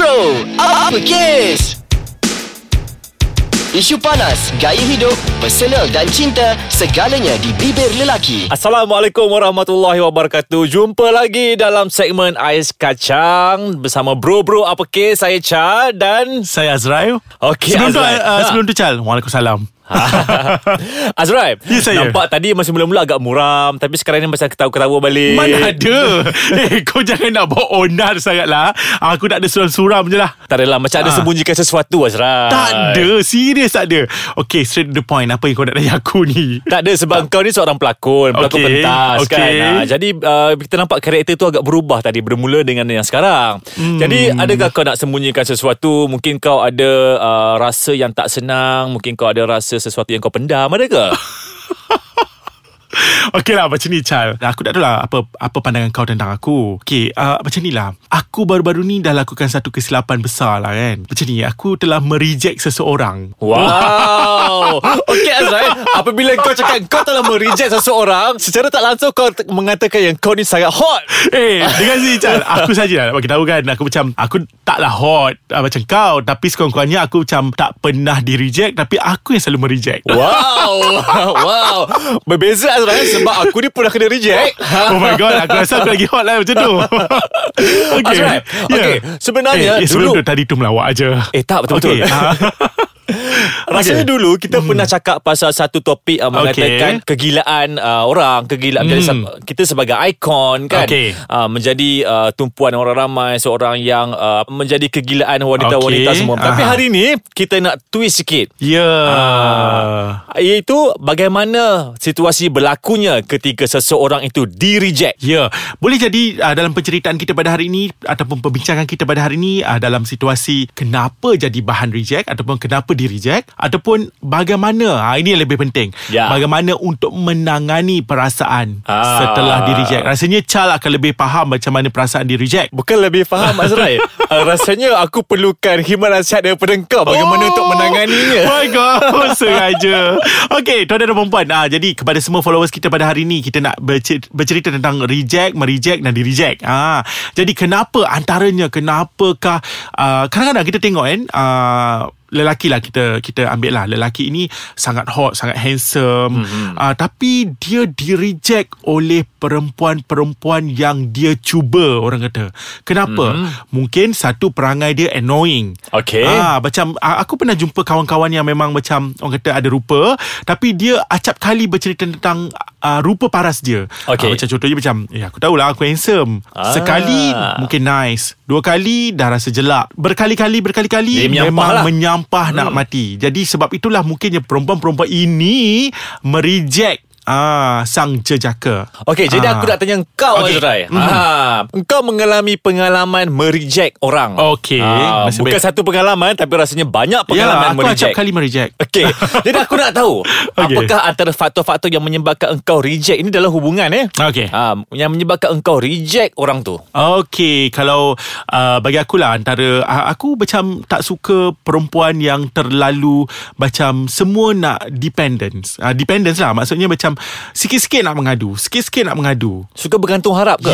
Bro, apa kes? Isu panas, gaya hidup, personal dan cinta, segalanya di bibir lelaki. Assalamualaikum warahmatullahi wabarakatuh. Jumpa lagi dalam segmen AIS KACANG bersama bro-bro apa kes. Saya Char dan saya Azrael. Okey, sebelum tu Char, waalaikumsalam. Azrael, yes, nampak tadi masa mula-mula agak muram, tapi sekarang ni masa ketawa-ketawa balik. Mana ada. Kau jangan nak bawa onar sangatlah. Aku tak ada suram-suram je lah. Tak adalah, macam ada sembunyikan sesuatu, Azrael. Tak ada, serius tak ada. Okay, straight to the point. Apa yang kau nak tanya aku ni? Tak ada, sebab kau ni seorang pelakon pentas, okay, kan. Jadi kita nampak karakter tu agak berubah tadi, bermula dengan yang sekarang. Jadi adakah kau nak sembunyikan sesuatu? Mungkin kau ada rasa yang tak senang, mungkin kau ada rasa sesuatu yang kau pendam, ada ke? Okey lah, macam ni Char, aku tak tahu lah apa pandangan kau tentang aku. Okey, macam ni lah, aku baru-baru ni dah lakukan satu kesilapan besar lah kan. Macam ni, aku telah mereject seseorang. Wow. Okey Azrael, apabila kau cakap kau telah mereject seseorang, secara tak langsung kau mengatakan yang kau ni sangat hot. Dengan sini Char, aku sajalah nak bagi tahu kan, aku macam, aku taklah hot macam kau, tapi sekurang-kurangnya aku macam tak pernah di-reject, tapi aku yang selalu mereject. Wow. Berbeza sebab aku ni pernah kena reject. Oh my god, aku rasa aku lagi hot lah macam tu. Okay, right. Okay. Sebenarnya sebelum dulu, tadi tu melawak aje. Tak betul-betul. Okay. Rasanya dulu kita pernah cakap pasal satu topik mengatakan kegilaan orang, kegilaan kita sebagai ikon kan, menjadi tumpuan orang ramai, seorang yang menjadi kegilaan wanita-wanita semua. Tapi hari ni kita nak twist sikit. Iaitu bagaimana situasi berlakunya ketika seseorang itu di-reject. Boleh jadi dalam penceritaan kita pada hari ini ataupun perbincangan kita pada hari ini dalam situasi kenapa jadi bahan reject ataupun kenapa di-reject, ataupun bagaimana, ini yang lebih penting, bagaimana untuk menangani perasaan setelah di-reject. Rasanya Char akan lebih faham macam mana perasaan di-reject. Bukan lebih faham Azrael. Rasanya aku perlukan himan nasihat daripada engkau bagaimana untuk menanganinya. My god, sengaja. Okay, tuan dan perempuan, jadi kepada semua followers kita pada hari ini, kita nak bercerita tentang reject, mereject dan di-reject. Jadi kenapa antaranya, kenapakah kadang-kadang kita tengok kan, lelaki lah kita ambil lah, lelaki ini sangat hot, sangat handsome, tapi dia di-reject oleh perempuan-perempuan yang dia cuba, orang kata. Kenapa? Mungkin satu, perangai dia annoying. Macam aku pernah jumpa kawan-kawan yang memang macam, orang kata ada rupa, tapi dia acap kali bercerita tentang rupa paras dia. Macam contohnya macam, aku tahulah aku handsome. Sekali mungkin nice, dua kali dah rasa jelak, berkali-kali memang menyampah. Nak mati. Jadi sebab itulah mungkinnya perempuan-perempuan ini mereject sang jejaka. Jadi aku nak tanya engkau, Azrai. Engkau mengalami pengalaman mereject orang. Bukan satu pengalaman, tapi rasanya banyak pengalaman mereject. Aku acap kali mereject. Jadi aku nak tahu, apakah antara faktor-faktor yang menyebabkan engkau reject? Ini dalam hubungan yang menyebabkan engkau reject orang tu. Kalau bagi akulah, antara aku macam tak suka perempuan yang terlalu macam semua nak dependence. Dependence lah, maksudnya macam sikit-sikit nak mengadu, suka bergantung harap ke?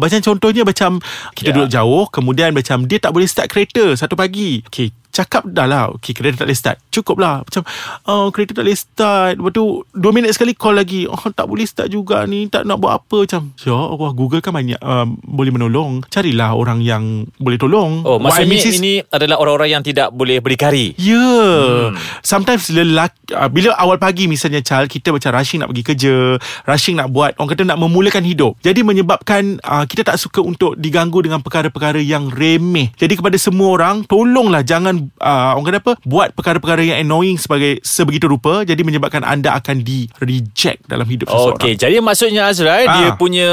Macam contohnya macam kita duduk jauh, kemudian macam dia tak boleh start kereta satu pagi. Cakap dah lah, kereta tak boleh start. Cukup lah. Macam, kereta tak boleh start. Lepas tu, 2 minit sekali call lagi. Tak boleh start juga ni. Tak nak buat apa. Macam, ya Allah, Google kan banyak boleh menolong. Carilah orang yang boleh tolong. Maksudnya ini adalah orang-orang yang tidak boleh berdikari. Sometimes lelaki, bila awal pagi misalnya, Char, kita macam rushing nak pergi kerja, rushing nak buat, orang kata nak memulakan hidup. Jadi menyebabkan kita tak suka untuk diganggu dengan perkara-perkara yang remeh. Jadi kepada semua orang, tolonglah jangan orang kata apa, buat perkara-perkara yang annoying sebegitu rupa. Jadi menyebabkan anda akan di-reject dalam hidup seseorang. Jadi maksudnya Azrael, dia punya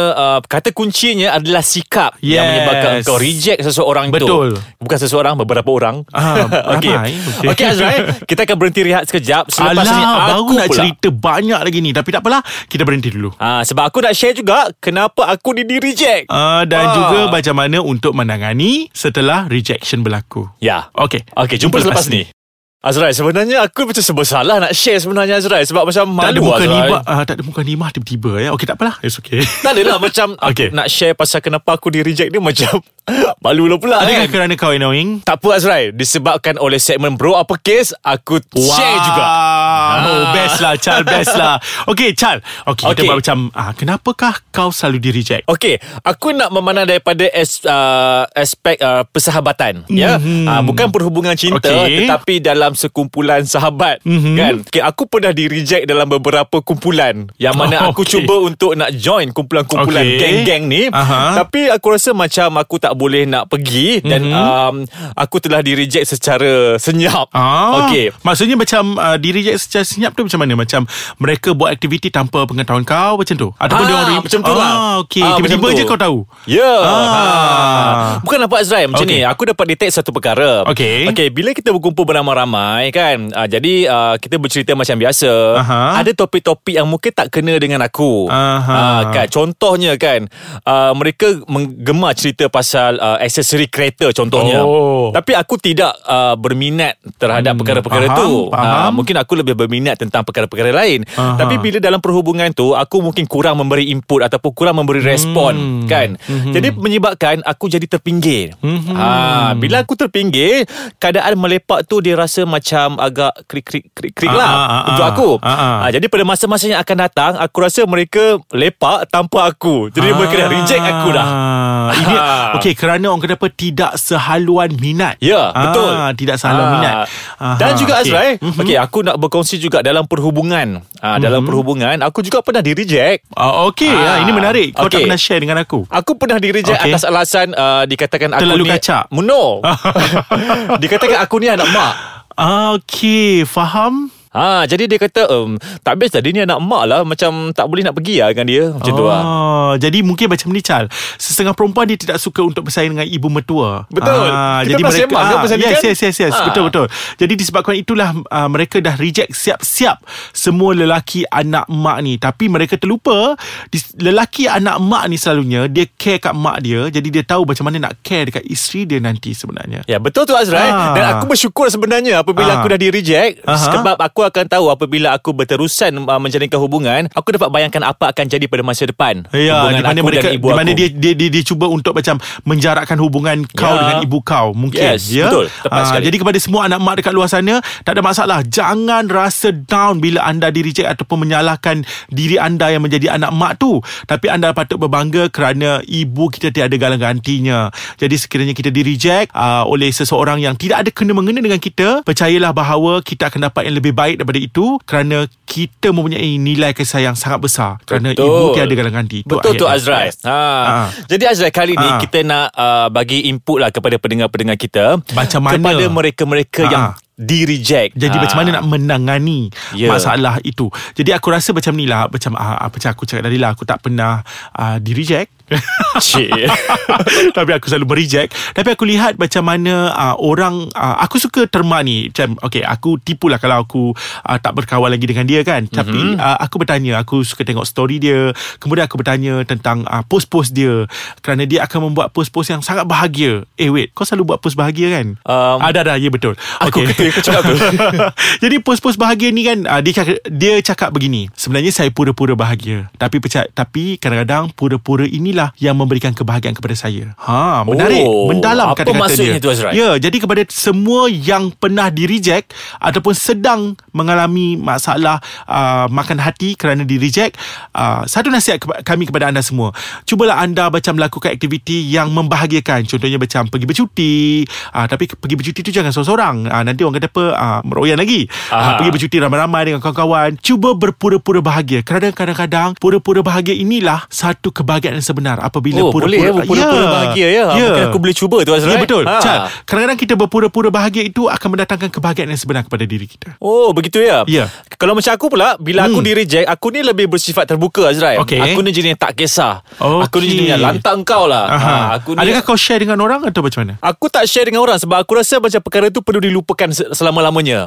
kata kuncinya adalah sikap yang menyebabkan kau reject seseorang. Betul. Tu bukan seseorang, beberapa orang. Okay Azrael, kita akan berhenti rehat sekejap. Selepas ni baru nak cerita banyak lagi ni, tapi tak apalah, kita berhenti dulu sebab aku nak share juga kenapa aku di-reject dan juga macam mana untuk menangani setelah rejection berlaku. Okay, jumpa selepas ni. Azrael, sebenarnya aku macam bersalah nak share sebenarnya Azrael, sebab macam malu Azrael. Tak ada mukadimah tiba-tiba ya. Okey, tak apalah. It's okay. Tak adalah macam okay. Nak share pasal kenapa aku di reject ni macam malu lah pula. Adakah kerana kau annoying? Tak apa Azrael, disebabkan oleh segmen Bro Apa Kes, aku share juga. Oh, best lah Char, best lah. Okey Char, okay, kita macam kenapakah kau selalu di reject? Okey, aku nak memandang daripada aspek persahabatan. Ya, bukan perhubungan cinta, tetapi dalam sekumpulan sahabat, kan? Okay, aku pernah di reject dalam beberapa kumpulan yang mana aku cuba untuk nak join kumpulan-kumpulan geng-geng ni, tapi aku rasa macam aku tak boleh nak pergi dan aku telah di reject secara senyap. Okey, maksudnya macam di reject secara senyap tu macam mana? Macam mereka buat aktiviti tanpa pengetahuan kau macam tu? Ataupun dia macam tu lah. Okey, tiba-tiba je kau tahu. Ya. Yeah. Bukan apa Azrael macam ni. Aku dapat detect satu perkara. Okey, bila kita berkumpul beramai-ramai kan, jadi kita bercerita macam biasa. Ada topik-topik yang mungkin tak kena dengan aku. Kan, contohnya kan, mereka menggemar cerita pasal aksesori kereta contohnya. Tapi aku tidak berminat terhadap perkara-perkara tu. Mungkin aku lebih berminat tentang perkara-perkara lain. Tapi bila dalam perhubungan tu, aku mungkin kurang memberi input ataupun kurang memberi respon, kan. Jadi menyebabkan aku jadi terpinggir. Bila aku terpinggir, keadaan melepak tu dia rasa macam agak krik-krik lah untuk aku. Jadi pada masa-masa yang akan datang, aku rasa mereka lepak tanpa aku. Jadi mereka dah reject aku dah. Okey, kerana orang kata apa, tidak sehaluan minat. Ya, betul. Tidak sehaluan minat. Dan juga Azrael, okey, aku nak berkongsi juga dalam perhubungan. Dalam perhubungan, aku juga pernah di reject. Okey, ini menarik. Kau tak pernah share dengan aku. Aku pernah di reject atas alasan dikatakan aku terlalu kacak. No. Dikatakan aku ni anak mak. Okey, faham. Jadi dia kata tak best lah, dia ni anak mak lah, macam tak boleh nak pergi lah dengan dia. Macam tu lah. Jadi mungkin macam ni Char, sesengah perempuan dia tidak suka untuk bersaing dengan ibu mertua. Betul. Kita pernah sembang kan pasal ni kan. Yes. Betul. Jadi disebabkan itulah mereka dah reject siap-siap semua lelaki anak mak ni. Tapi mereka terlupa lelaki anak mak ni selalunya dia care kat mak dia. Jadi dia tahu macam mana nak care dekat isteri dia nanti sebenarnya. Ya, betul tu Azrael. Dan aku bersyukur sebenarnya apabila aku dah di reject, sebab aku akan tahu apabila aku berterusan menjalinkan hubungan, aku dapat bayangkan apa akan jadi pada masa depan. Ya, di mana mereka, di mana dia cuba untuk macam menjarakkan hubungan kau dengan ibu kau mungkin. Yes, betul. Tepat sekali. Jadi kepada semua anak mak dekat luar sana, tak ada masalah. Jangan rasa down bila anda di reject ataupun menyalahkan diri anda yang menjadi anak mak tu. Tapi anda patut berbangga kerana ibu kita tiada galang gantinya. Jadi sekiranya kita di reject oleh seseorang yang tidak ada kena-mengena dengan kita, percayalah bahawa kita akan dapat yang lebih baik daripada itu, kerana kita mempunyai nilai kisah yang sangat besar. Kerana ibu tiada galang ganti. Betul tu Azrael. Jadi Azrael, kali ni kita nak bagi input lah kepada pendengar-pendengar kita, macam mana kepada mereka-mereka yang di reject. Jadi macam mana nak menangani masalah itu. Jadi aku rasa macam ni lah, macam macam aku cakap tadi lah, aku tak pernah di reject. Tapi aku selalu mereject. Tapi aku lihat macam mana orang aku suka terma ni. Macam okay, aku tipulah kalau aku tak berkawan lagi dengan dia kan. Tapi aku bertanya, aku suka tengok story dia. Kemudian aku bertanya tentang post-post dia, kerana dia akan membuat post-post yang sangat bahagia. Wait, kau selalu buat post bahagia kan? Dah, ya betul. Aku cakap tu. Jadi post-post bahagia ni kan, dia cakap begini, sebenarnya saya pura-pura bahagia, Tapi kadang-kadang pura-pura ini lah yang memberikan kebahagiaan kepada saya. Menarik, mendalam kata-kata dia. Apa maksudnya tu Azrael? Ya, jadi kepada semua yang pernah di reject ataupun sedang mengalami masalah makan hati kerana di reject, satu nasihat kami kepada anda semua, cubalah anda macam lakukan aktiviti yang membahagiakan. Contohnya macam pergi bercuti, tapi pergi bercuti tu jangan seorang-seorang. Nanti orang kata apa, meroyan lagi. Pergi bercuti ramai-ramai dengan kawan-kawan. Cuba berpura-pura bahagia, kerana kadang-kadang pura-pura bahagia inilah satu kebahagiaan yang sebenar. Apabila pura-pura bahagia, mungkin aku boleh cuba tu Azrael. Ya, betul. Kadang-kadang kita berpura-pura bahagia itu akan mendatangkan kebahagiaan yang sebenar kepada diri kita. Oh, begitu ya. Kalau macam aku pula, bila aku di reject, aku ni lebih bersifat terbuka Azrael. Aku ni jenis tak kisah. Aku ni jenis lantang kau lah. Aku ni... Adakah kau share dengan orang atau macam mana? Aku tak share dengan orang sebab aku rasa macam perkara tu perlu dilupakan selama-lamanya.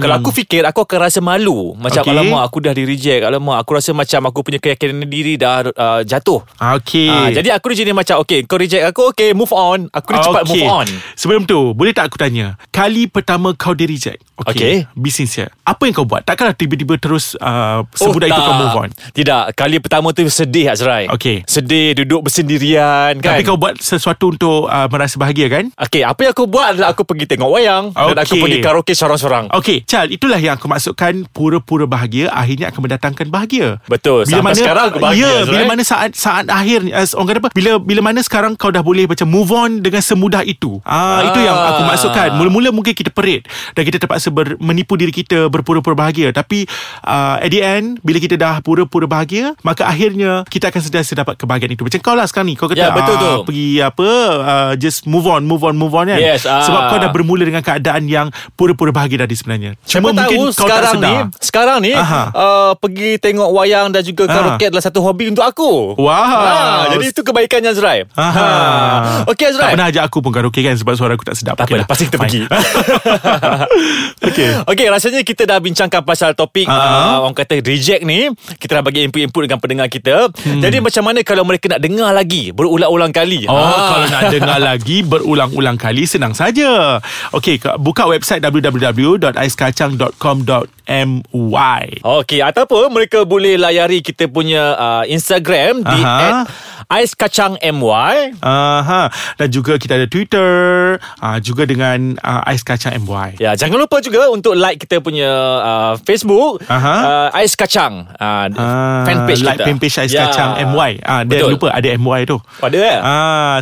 Kalau aku fikir, aku akan rasa malu. Macam alamak, aku dah di reject. Alamak, aku rasa macam aku punya keyakinan diri dah jatuh. Okay, jadi aku dia macam okay, kau reject aku, okay move on. Aku dia cepat move on. Sebelum tu, boleh tak aku tanya, kali pertama kau di reject, okay, be sincere, apa yang kau buat? Takkanlah tiba-tiba terus semudah itu kau move on. Tidak. Kali pertama tu sedih, Azrael. Okay, sedih, duduk bersendirian kan? Tapi kau buat sesuatu untuk merasa bahagia kan? Okay, apa yang aku buat adalah aku pergi tengok wayang, okay. Dan aku pergi karaoke seorang-seorang. Okay, Char, itulah yang aku maksudkan, pura-pura bahagia akhirnya akan mendatangkan bahagia. Betul. Bila sampai mana, sekarang aku bahagia, Azrael. Bila mana saat akhir orang kata apa, bila mana sekarang kau dah boleh macam move on dengan semudah itu. Itu yang aku maksudkan. Mula-mula mungkin kita perit dan kita terpaksa menipu diri kita berpura-pura bahagia. Tapi at the end, bila kita dah pura-pura bahagia, maka akhirnya kita akan sentiasa dapat kebahagiaan itu. Macam kau lah sekarang ni, kau kata pergi apa, just move on kan? Yes, sebab kau dah bermula dengan keadaan yang pura-pura bahagia tadi sebenarnya. Cuma mungkin kau tak sedar. Sekarang ni pergi tengok wayang dan juga karaoke adalah satu hobi untuk aku. Wow. Jadi itu kebaikannya, Azrael. Okay, Azrael, tak pernah ajak aku pun karaoke kan, sebab suara aku tak sedap. Tak apalah, pasti kita pergi. Okay, rasanya kita dah bincangkan pasal topik orang kata reject ni. Kita dah bagi input-input dengan pendengar kita. Jadi macam mana kalau mereka nak dengar lagi berulang-ulang kali? Kalau nak dengar lagi berulang-ulang kali, senang saja. Okay, buka website www.aiskacang.com.my. Okay, ataupun mereka boleh layari kita punya Instagram di AIS KACANG MY. Dan juga kita ada Twitter juga dengan AIS KACANG MY. Ya, jangan lupa juga untuk like kita punya Facebook AIS KACANG fanpage like kita. Like fanpage AIS KACANG MY. Dia lupa ada MY tu. Ada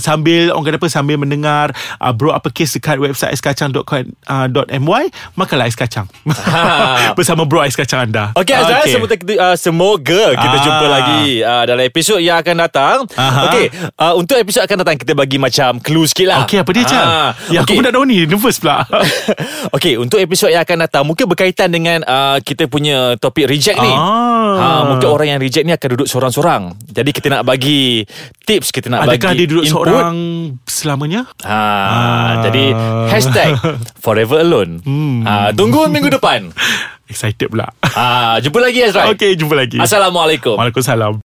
sambil orang kata apa, sambil mendengar bro apa kes dekat website aiskacang.com.my, makalah AIS KACANG bersama bro AIS KACANG anda. Okay, Azrael, semoga kita jumpa lagi dalam episod yang akan datang. Okay, untuk episod akan datang kita bagi macam clue sikit lah. Okay, apa dia, Char? Ya, aku pun dah tahu ni, nervous pula. Okay, untuk episod yang akan datang mungkin berkaitan dengan kita punya topik reject ni. Mungkin orang yang reject ni akan duduk seorang-seorang. Jadi kita nak bagi tips, kita nak adakah bagi input. Adakah dia duduk seorang selamanya? Jadi hashtag forever alone. Tunggu minggu depan. Excited pula. Jumpa lagi, Azrael. Okay, jumpa lagi. Assalamualaikum. Waalaikumsalam.